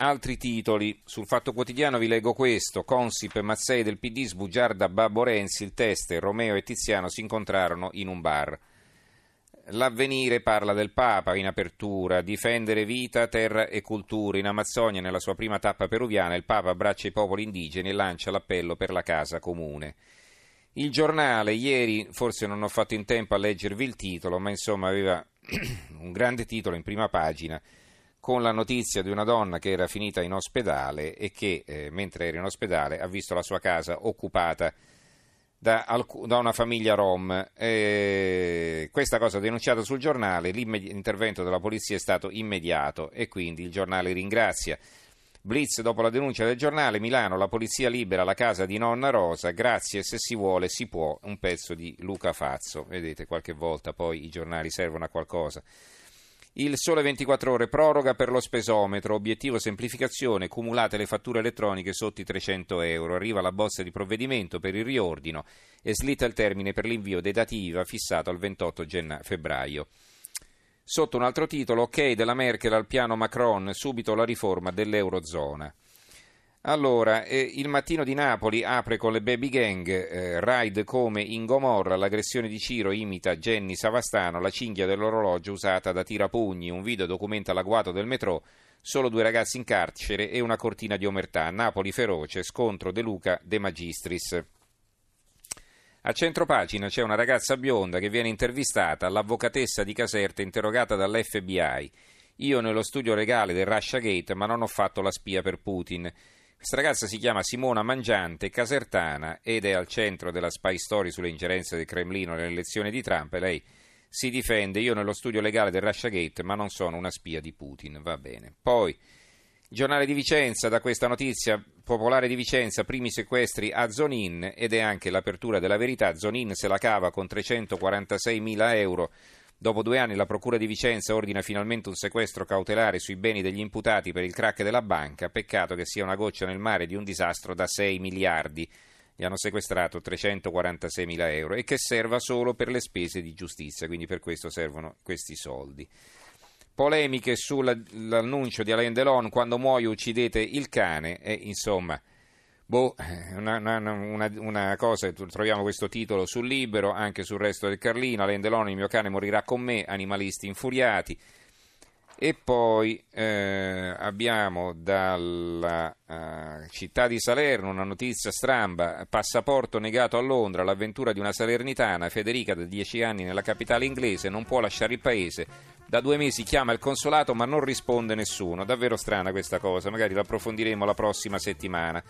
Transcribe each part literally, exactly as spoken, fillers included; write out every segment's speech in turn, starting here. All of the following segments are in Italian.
Altri titoli, sul Fatto Quotidiano vi leggo questo, Consip, Mazzei del P D, sbugiarda Babbo Renzi, il test, Romeo e Tiziano si incontrarono in un bar. L'Avvenire parla del Papa in apertura, difendere vita, terra e cultura, in Amazzonia nella sua prima tappa peruviana il Papa abbraccia i popoli indigeni e lancia l'appello per la casa comune. Il Giornale, ieri forse non ho fatto in tempo a leggervi il titolo, ma insomma aveva un grande titolo in prima pagina, con la notizia di una donna che era finita in ospedale e che, eh, mentre era in ospedale, ha visto la sua casa occupata da, alc- da una famiglia rom. Eh, questa cosa denunciata sul Giornale, l'intervento della polizia è stato immediato e quindi il Giornale ringrazia. Blitz dopo la denuncia del Giornale, Milano, la polizia libera la casa di nonna Rosa, grazie, se si vuole si può, un pezzo di Luca Fazzo. Vedete, qualche volta poi i giornali servono a qualcosa. Il Sole ventiquattro Ore, proroga per lo spesometro, obiettivo semplificazione, cumulate le fatture elettroniche sotto i trecento euro, arriva la bozza di provvedimento per il riordino e slitta il termine per l'invio dei dati I V A fissato al ventotto febbraio. Sotto un altro titolo, ok della Merkel al piano Macron, subito la riforma dell'Eurozona. Allora, eh, il mattino di Napoli apre con le baby gang, eh, raid come in Gomorra, l'aggressione di Ciro imita Jenny Savastano, la cinghia dell'orologio usata da tirapugni, un video documenta l'agguato del metro, solo due ragazzi in carcere e una cortina di omertà, Napoli feroce, scontro De Luca, De Magistris. A centropagina c'è una ragazza bionda che viene intervistata, l'avvocatessa di Caserta interrogata dall'F B I, io nello studio legale del Russia Gate ma non ho fatto la spia per Putin. Questa ragazza si chiama Simona Mangiante, casertana, ed è al centro della spy story sulle ingerenze del Cremlino nell'elezione di Trump e lei si difende, io nello studio legale del Russia Gate ma non sono una spia di Putin, va bene. Poi, Giornale di Vicenza, da questa notizia, Popolare di Vicenza, primi sequestri a Zonin ed è anche l'apertura della verità, Zonin se la cava con trecentoquarantaseimila euro, dopo due anni la Procura di Vicenza ordina finalmente un sequestro cautelare sui beni degli imputati per il crack della banca, peccato che sia una goccia nel mare di un disastro da sei miliardi. Gli hanno sequestrato trecentoquarantaseimila euro e che serva solo per le spese di giustizia, quindi per questo servono questi soldi. Polemiche sull'annuncio di Alain Delon, quando muoio uccidete il cane, e insomma... Boh, una, una, una cosa, troviamo questo titolo sul Libero, anche sul Resto del Carlino, Alain Delon, il mio cane morirà con me, animalisti infuriati. E poi eh, abbiamo dalla eh, città di Salerno una notizia stramba, passaporto negato a Londra, l'avventura di una salernitana, Federica da dieci anni nella capitale inglese, non può lasciare il paese, da due mesi chiama il consolato ma non risponde nessuno, davvero strana questa cosa, magari la approfondiremo la prossima settimana.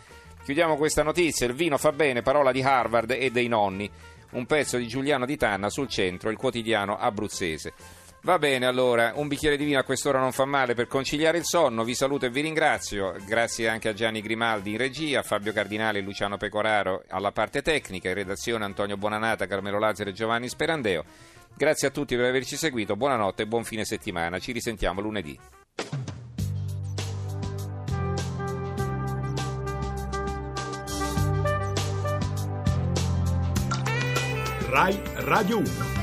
Chiudiamo questa notizia, il vino fa bene, parola di Harvard e dei nonni, un pezzo di Giuliano Di Tanna sul Centro, il quotidiano abruzzese. Va bene, allora, un bicchiere di vino a quest'ora non fa male per conciliare il sonno, vi saluto e vi ringrazio, grazie anche a Gianni Grimaldi in regia, Fabio Cardinale e Luciano Pecoraro alla parte tecnica, in redazione Antonio Bonanata, Carmelo Lazzaro e Giovanni Sperandeo, grazie a tutti per averci seguito, buonanotte e buon fine settimana, ci risentiamo lunedì. Rai Radio uno